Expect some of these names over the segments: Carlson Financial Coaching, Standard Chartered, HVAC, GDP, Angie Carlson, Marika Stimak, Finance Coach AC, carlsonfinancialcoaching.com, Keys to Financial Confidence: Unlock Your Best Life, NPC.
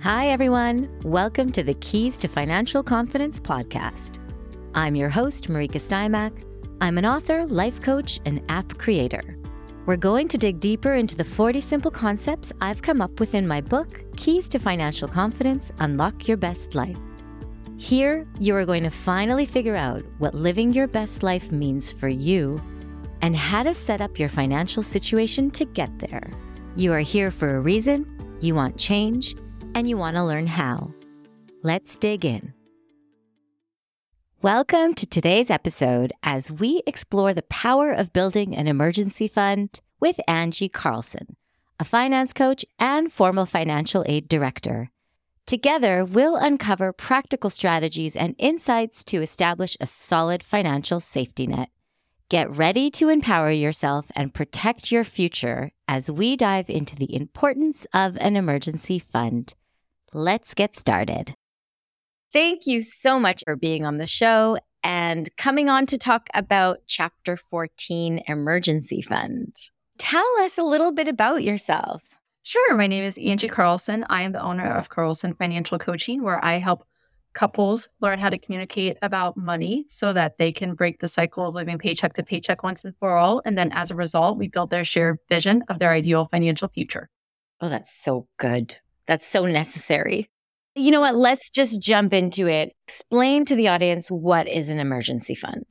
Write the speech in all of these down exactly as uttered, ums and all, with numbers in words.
Hi, everyone. Welcome to the Keys to Financial Confidence podcast. I'm your host, Marika Stimak. I'm an author, life coach, and app creator. We're going to dig deeper into the forty simple concepts I've come up with in my book, Keys to Financial Confidence: Unlock Your Best Life. Here, you are going to finally figure out what living your best life means for you and how to set up your financial situation to get there. You are here for a reason, you want change, and you want to learn how. Let's dig in. Welcome to today's episode as we explore the power of building an emergency fund with Angie Carlson, a finance coach and former financial aid director. Together, we'll uncover practical strategies and insights to establish a solid financial safety net. Get ready to empower yourself and protect your future as we dive into the importance of an emergency fund. Let's get started. Thank you so much for being on the show and coming on to talk about Chapter fourteen, Emergency Fund. Tell us a little bit about yourself. Sure. My name is Angie Carlson. I am the owner of Carlson Financial Coaching, where I help couples learn how to communicate about money so that they can break the cycle of living paycheck to paycheck once and for all. And then as a result, we build their shared vision of their ideal financial future. Oh, that's so good. That's so necessary. You know what? Let's just jump into it. Explain to the audience, what is an emergency fund?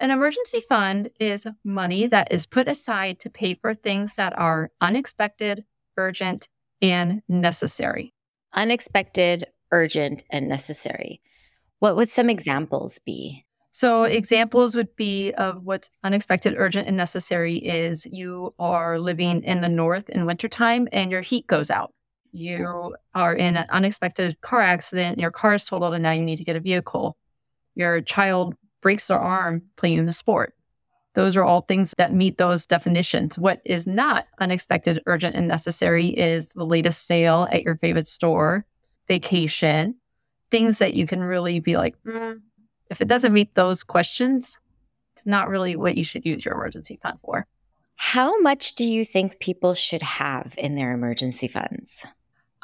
An emergency fund is money that is put aside to pay for things that are unexpected, urgent, and necessary. Unexpected, urgent, and necessary. What would some examples be? So examples would be of what's unexpected, urgent, and necessary is you are living in the north in wintertime and your heat goes out. You are in an unexpected car accident, your car is totaled, and now you need to get a vehicle. Your child breaks their arm playing the sport. Those are all things that meet those definitions. What is not unexpected, urgent, and necessary is the latest sale at your favorite store, vacation, things that you can really be like, mm, if it doesn't meet those questions, it's not really what you should use your emergency fund for. How much do you think people should have in their emergency funds?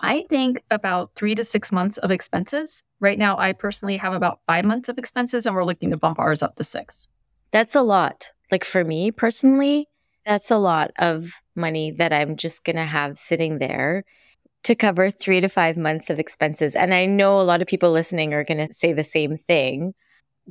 I think about three to six months of expenses. Right now, I personally have about five months of expenses, and we're looking to bump ours up to six. That's a lot. Like for me personally, that's a lot of money that I'm just going to have sitting there to cover three to five months of expenses. And I know a lot of people listening are going to say the same thing,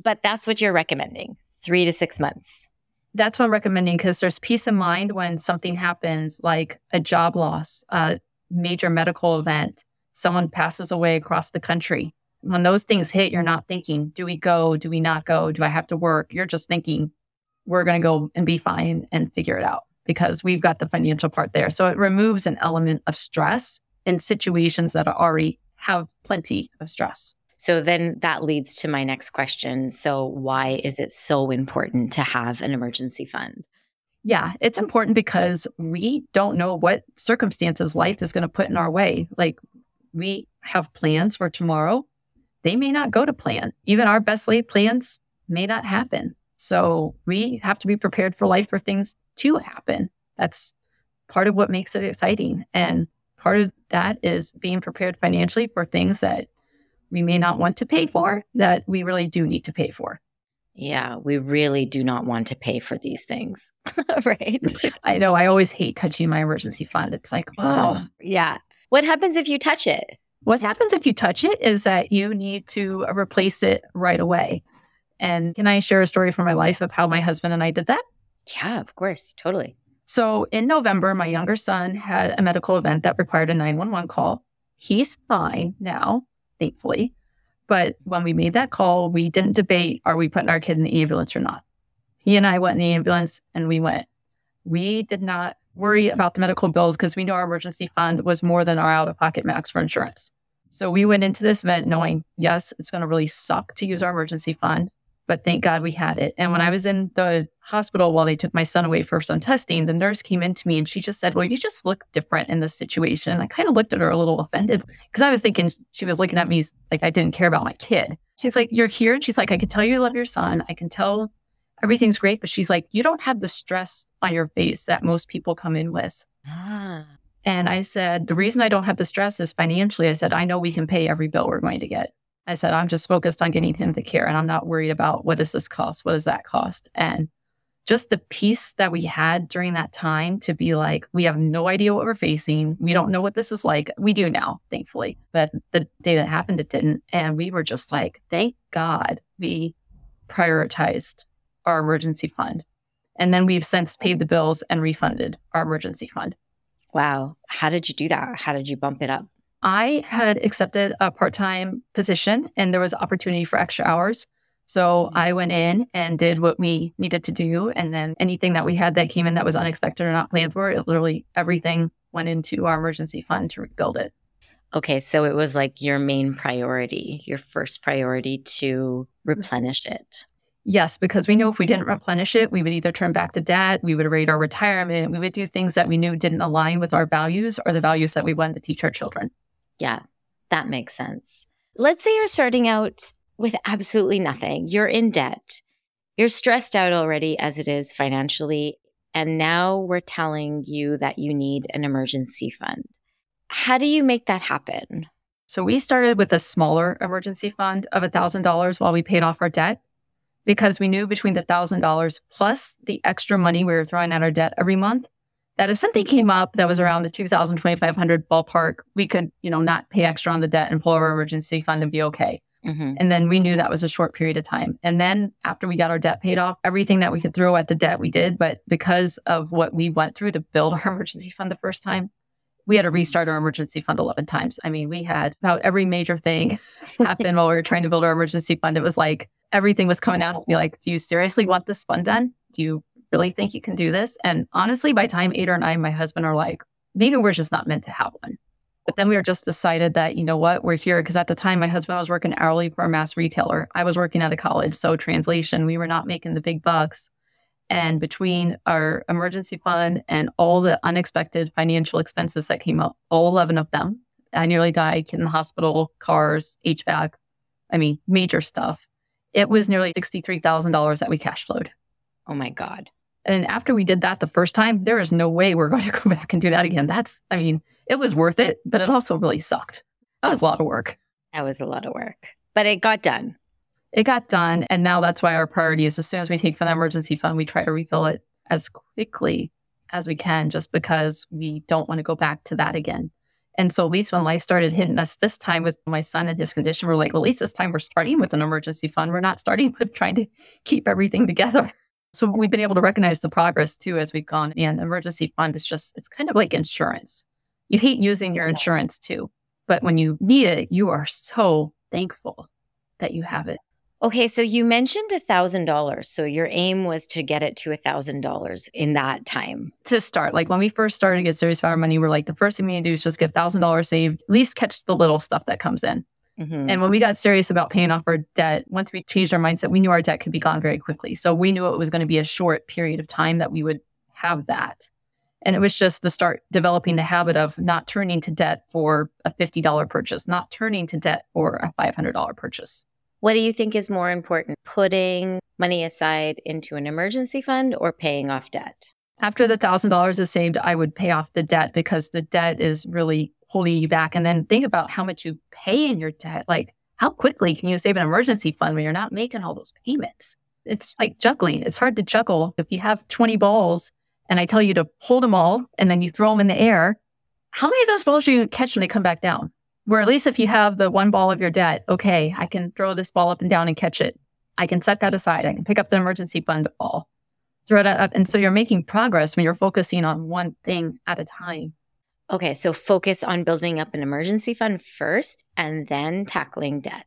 but that's what you're recommending, three to six months. That's what I'm recommending because there's peace of mind when something happens, like a job loss, a major medical event, someone passes away across the country. When those things hit, you're not thinking, do we go? Do we not go? Do I have to work? You're just thinking, we're going to go and be fine and figure it out because we've got the financial part there. So it removes an element of stress in situations that already have plenty of stress. So then that leads to my next question. So why is it so important to have an emergency fund? Yeah, it's important because we don't know what circumstances life is going to put in our way. Like we have plans for tomorrow. They may not go to plan. Even our best laid plans may not happen. So we have to be prepared for life for things to happen. That's part of what makes it exciting. And part of that is being prepared financially for things that we may not want to pay for, that we really do need to pay for. Yeah, we really do not want to pay for these things, right? I know. I always hate touching my emergency fund. It's like, wow. Yeah. What happens if you touch it? What happens if you touch it is that you need to replace it right away. And can I share a story from my life of how my husband and I did that? Yeah, of course. Totally. So in November, my younger son had a medical event that required a nine one one call. He's fine now, thankfully. But when we made that call, we didn't debate, are we putting our kid in the ambulance or not? He and I went in the ambulance and we went. We did not worry about the medical bills because we knew our emergency fund was more than our out-of-pocket max for insurance. So we went into this event knowing, yes, it's going to really suck to use our emergency fund, but thank God we had it. And when I was in the hospital while they took my son away for some testing, the nurse came in to me and she just said, well, you just look different in this situation. And I kind of looked at her a little offended because I was thinking she was looking at me like I didn't care about my kid. She's like, you're here. And she's like, I can tell you love your son. I can tell everything's great. But she's like, you don't have the stress on your face that most people come in with. Ah. And I said, the reason I don't have the stress is financially. I said, I know we can pay every bill we're going to get. I said, I'm just focused on getting him the care, and I'm not worried about what does this cost? What does that cost? And just the peace that we had during that time to be like, we have no idea what we're facing. We don't know what this is like. We do now, thankfully. But the day that happened, it didn't. And we were just like, thank God we prioritized our emergency fund. And then we've since paid the bills and refunded our emergency fund. Wow. How did you do that? How did you bump it up? I had accepted a part-time position and there was opportunity for extra hours. So I went in and did what we needed to do. And then anything that we had that came in that was unexpected or not planned for, it literally everything went into our emergency fund to rebuild it. Okay. So it was like your main priority, your first priority to replenish it. Yes, because we knew if we didn't replenish it, we would either turn back to debt, we would raid our retirement, we would do things that we knew didn't align with our values or the values that we wanted to teach our children. Yeah, that makes sense. Let's say you're starting out with absolutely nothing. You're in debt. You're stressed out already as it is financially. And now we're telling you that you need an emergency fund. How do you make that happen? So we started with a smaller emergency fund of one thousand dollars while we paid off our debt, because we knew between the one thousand dollars plus the extra money we were throwing at our debt every month, that if something came up that was around the two thousand dollars, two thousand five hundred dollars ballpark, we could, you know, not pay extra on the debt and pull our emergency fund and be okay. Mm-hmm. And then we knew that was a short period of time. And then after we got our debt paid off, everything that we could throw at the debt, we did. But because of what we went through to build our emergency fund the first time, we had to restart our emergency fund eleven times. I mean, we had about every major thing happen while we were trying to build our emergency fund. It was like everything was coming out to be like, do you seriously want this fund done? Do you really think you can do this? And honestly, by time Ada and I and my husband are like, maybe we're just not meant to have one. But then we were just decided that, you know what, we're here. Because at the time, my husband was working hourly for a mass retailer. I was working at a college. So translation, we were not making the big bucks. And between our emergency fund and all the unexpected financial expenses that came up, all eleven of them, I nearly died, kid in the hospital, cars, H V A C, I mean, major stuff. It was nearly sixty-three thousand dollars that we cash flowed. Oh my God. And after we did that the first time, there is no way we're going to go back and do that again. That's, I mean, it was worth it, but it also really sucked. That was a lot of work. That was a lot of work, but it got done. It got done. And now that's why our priority is as soon as we take from the emergency fund, we try to refill it as quickly as we can, just because we don't want to go back to that again. And so at least when life started hitting us this time with my son and his condition, we're like, well, at least this time we're starting with an emergency fund. We're not starting with trying to keep everything together. So we've been able to recognize the progress too as we've gone. And emergency fund is just, it's kind of like insurance. You hate using your insurance too, but when you need it, you are so thankful that you have it. Okay, so you mentioned one thousand dollars. So your aim was to get it to one thousand dollars in that time. To start, like when we first started to get serious about our money, we're like, the first thing we need to do is just get one thousand dollars saved, at least catch the little stuff that comes in. Mm-hmm. And when we got serious about paying off our debt, once we changed our mindset, we knew our debt could be gone very quickly. So we knew it was going to be a short period of time that we would have that. And it was just to start developing the habit of not turning to debt for a fifty dollars purchase, not turning to debt for a five hundred dollars purchase. What do you think is more important, putting money aside into an emergency fund or paying off debt? After the one thousand dollars is saved, I would pay off the debt because the debt is really holding you back. And then think about how much you pay in your debt. Like, how quickly can you save an emergency fund when you're not making all those payments? It's like juggling. It's hard to juggle. If you have twenty balls and I tell you to hold them all and then you throw them in the air, how many of those balls do you catch when they come back down? Where at least if you have the one ball of your debt, okay, I can throw this ball up and down and catch it. I can set that aside. I can pick up the emergency fund ball, throw it up. And so you're making progress when you're focusing on one thing at a time. Okay, so focus on building up an emergency fund first and then tackling debt.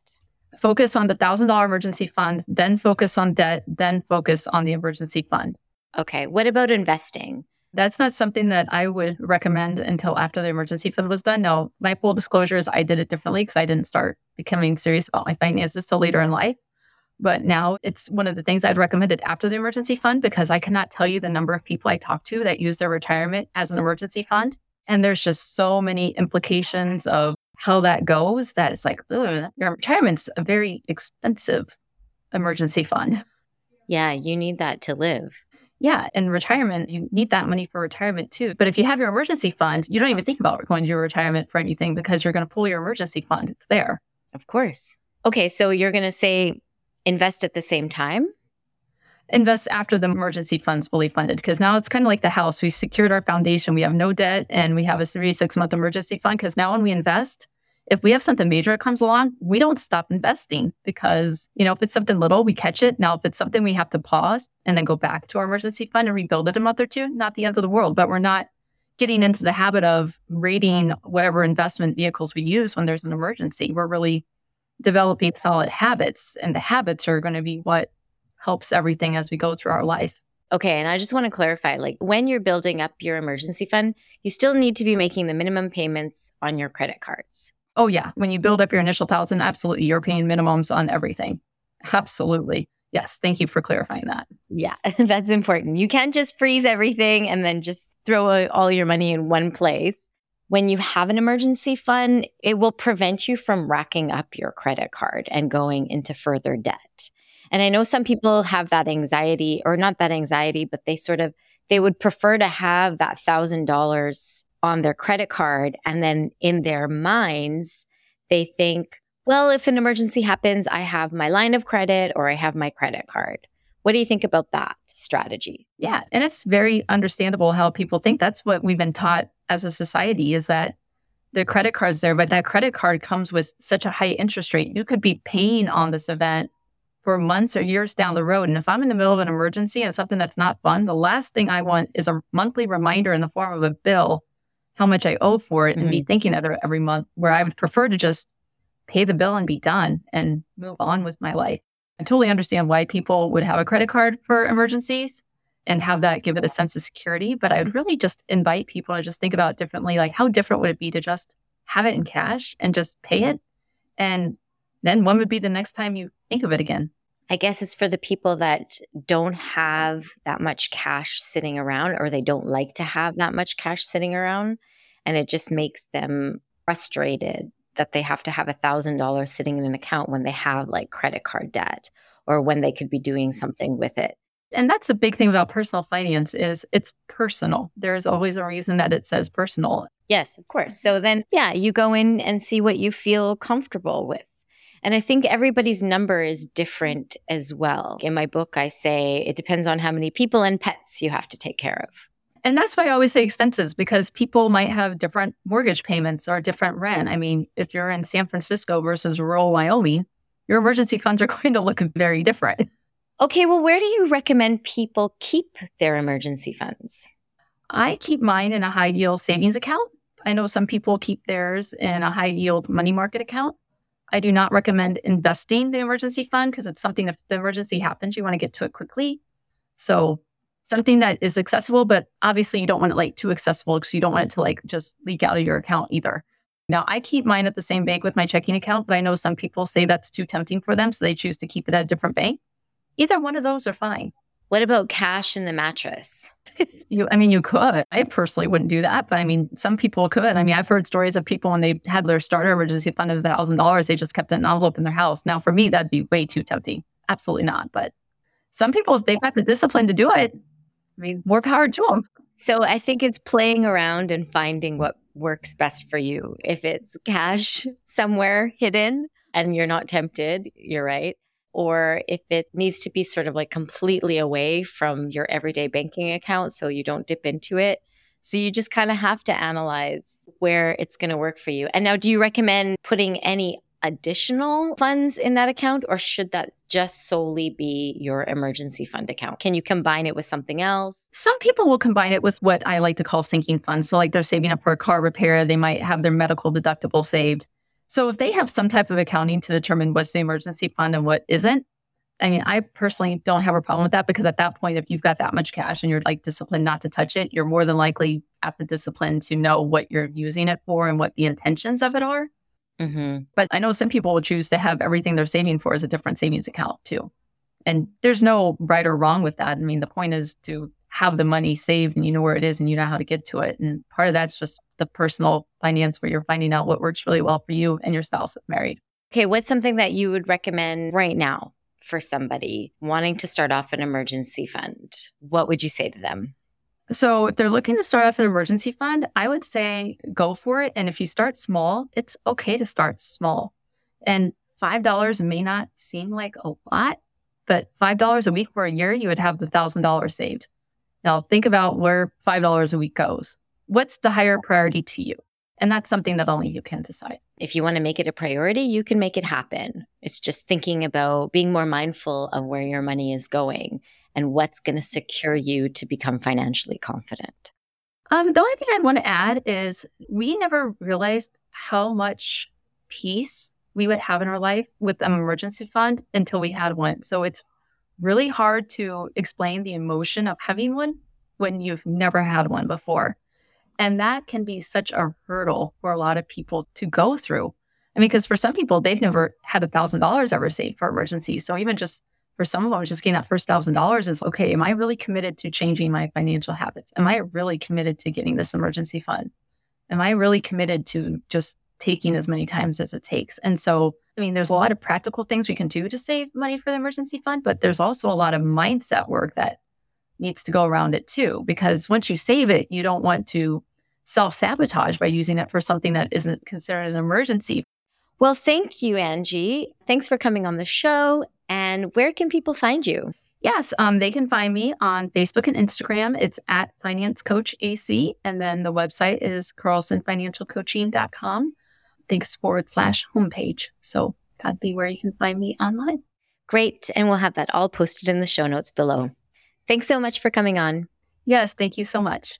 Focus on the one thousand dollars emergency fund, then focus on debt, then focus on the emergency fund. Okay, what about investing? That's not something that I would recommend until after the emergency fund was done. No, my full disclosure is I did it differently because I didn't start becoming serious about my finances till later in life. But now it's one of the things I'd recommended after the emergency fund, because I cannot tell you the number of people I talk to that use their retirement as an emergency fund. And there's just so many implications of how that goes that it's like, your retirement's a very expensive emergency fund. Yeah, you need that to live. Yeah, in retirement, you need that money for retirement too. But if you have your emergency fund, you don't even think about going to your retirement for anything because you're going to pull your emergency fund. It's there. Of course. Okay, so you're going to say invest at the same time? Invest after the emergency fund's fully funded, because now it's kind of like the house. We've secured our foundation. We have no debt and we have a three to six month emergency fund, because now when we invest, if we have something major that comes along, we don't stop investing because, you know, if it's something little, we catch it. Now, if it's something we have to pause and then go back to our emergency fund and rebuild it a month or two, not the end of the world, but we're not getting into the habit of rating whatever investment vehicles we use when there's an emergency. We're really developing solid habits, and the habits are going to be what helps everything as we go through our life. Okay. And I just want to clarify, like when you're building up your emergency fund, you still need to be making the minimum payments on your credit cards. Oh, yeah. When you build up your initial thousand, absolutely. You're paying minimums on everything. Absolutely. Yes. Thank you for clarifying that. Yeah, that's important. You can't just freeze everything and then just throw all your money in one place. When you have an emergency fund, it will prevent you from racking up your credit card and going into further debt. And I know some people have that anxiety, or not that anxiety, but they sort of, they would prefer to have that one thousand dollars on their credit card. And then in their minds, they think, well, if an emergency happens, I have my line of credit or I have my credit card. What do you think about that strategy? Yeah. And it's very understandable how people think. That's what we've been taught as a society, is that the credit card's there, but that credit card comes with such a high interest rate. You could be paying on this event for months or years down the road. And if I'm in the middle of an emergency and something that's not fun, the last thing I want is a monthly reminder in the form of a bill how much I owe for it, and mm-hmm. be thinking of it every month, where I would prefer to just pay the bill and be done and move on with my life. I totally understand why people would have a credit card for emergencies and have that give it a sense of security. But I would really just invite people to just think about it differently. Like, how different would it be to just have it in cash and just pay it? And then when would be the next time you think of it again? I guess it's for the people that don't have that much cash sitting around, or they don't like to have that much cash sitting around. And it just makes them frustrated that they have to have one thousand dollars sitting in an account when they have like credit card debt, or when they could be doing something with it. And that's a big thing about personal finance, is it's personal. There is always a reason that it says personal. Yes, of course. So then, yeah, you go in and see what you feel comfortable with. And I think everybody's number is different as well. In my book, I say it depends on how many people and pets you have to take care of. And that's why I always say expenses, because people might have different mortgage payments or different rent. I mean, if you're in San Francisco versus rural Wyoming, your emergency funds are going to look very different. Okay, well, where do you recommend people keep their emergency funds? I keep mine in a high yield savings account. I know some people keep theirs in a high yield money market account. I do not recommend investing the emergency fund, because it's something, if the emergency happens, you want to get to it quickly. So something that is accessible, but obviously you don't want it like too accessible, because you don't want it to like just leak out of your account either. Now, I keep mine at the same bank with my checking account, but I know some people say that's too tempting for them, so they choose to keep it at a different bank. Either one of those are fine. What about cash in the mattress? you, I mean, you could. I personally wouldn't do that, but I mean, some people could. I mean, I've heard stories of people when they had their starter emergency fund of one thousand dollars, they just kept an envelope in their house. Now, for me, that'd be way too tempting. Absolutely not. But some people, if they've got the discipline to do it, I mean, more power to them. So I think it's playing around and finding what works best for you. If it's cash somewhere hidden and you're not tempted, you're right. Or if it needs to be sort of like completely away from your everyday banking account so you don't dip into it. So you just kind of have to analyze where it's going to work for you. And now, do you recommend putting any additional funds in that account, or should that just solely be your emergency fund account? Can you combine it with something else? Some people will combine it with what I like to call sinking funds. So like they're saving up for a car repair, they might have their medical deductible saved. So if they have some type of accounting to determine what's the emergency fund and what isn't, I mean, I personally don't have a problem with that, because at that point, if you've got that much cash and you're like disciplined not to touch it, you're more than likely at the discipline to know what you're using it for and what the intentions of it are. Mm-hmm. But I know some people will choose to have everything they're saving for as a different savings account too. And there's no right or wrong with that. I mean, the point is to have the money saved and you know where it is and you know how to get to it. And part of that's just the personal finance, where you're finding out what works really well for you and your spouse if married. Okay, what's something that you would recommend right now for somebody wanting to start off an emergency fund, what would you say to them? So if they're looking to start off an emergency fund, I would say go for it. And if you start small, it's okay to start small. And five dollars may not seem like a lot, but five dollars a week for a year, you would have the one thousand dollars saved. Now think about where five dollars a week goes. What's the higher priority to you? And that's something that only you can decide. If you want to make it a priority, you can make it happen. It's just thinking about being more mindful of where your money is going and what's going to secure you to become financially confident. Um, the only thing I'd want to add is we never realized how much peace we would have in our life with an emergency fund until we had one. So it's really hard to explain the emotion of having one when you've never had one before. And that can be such a hurdle for a lot of people to go through. I mean, because for some people, they've never had one thousand dollars ever saved for emergencies. So even just for some of them, just getting that first one thousand dollars is, okay, am I really committed to changing my financial habits? Am I really committed to getting this emergency fund? Am I really committed to just taking as many times as it takes? And so, I mean, there's a lot of practical things we can do to save money for the emergency fund, but there's also a lot of mindset work that needs to go around it too, because once you save it, you don't want to self-sabotage by using it for something that isn't considered an emergency. Well, thank you, Angie. Thanks for coming on the show. And where can people find you? Yes, um, they can find me on Facebook and Instagram. It's at Finance Coach A C. And then the website is carlson financial coaching dot com. Thanks forward slash homepage. So that'd be where you can find me online. Great. And we'll have that all posted in the show notes below. Thanks so much for coming on. Yes, thank you so much.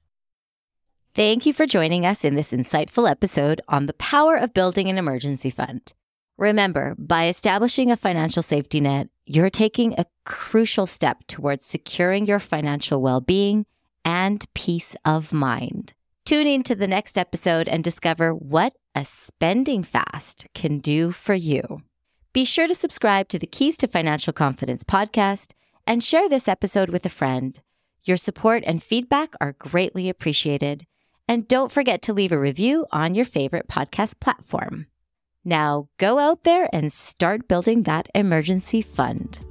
Thank you for joining us in this insightful episode on the power of building an emergency fund. Remember, by establishing a financial safety net, you're taking a crucial step towards securing your financial well-being and peace of mind. Tune in to the next episode and discover what a spending fast can do for you. Be sure to subscribe to the Keys to Financial Confidence podcast and share this episode with a friend. Your support and feedback are greatly appreciated. And don't forget to leave a review on your favorite podcast platform. Now go out there and start building that emergency fund.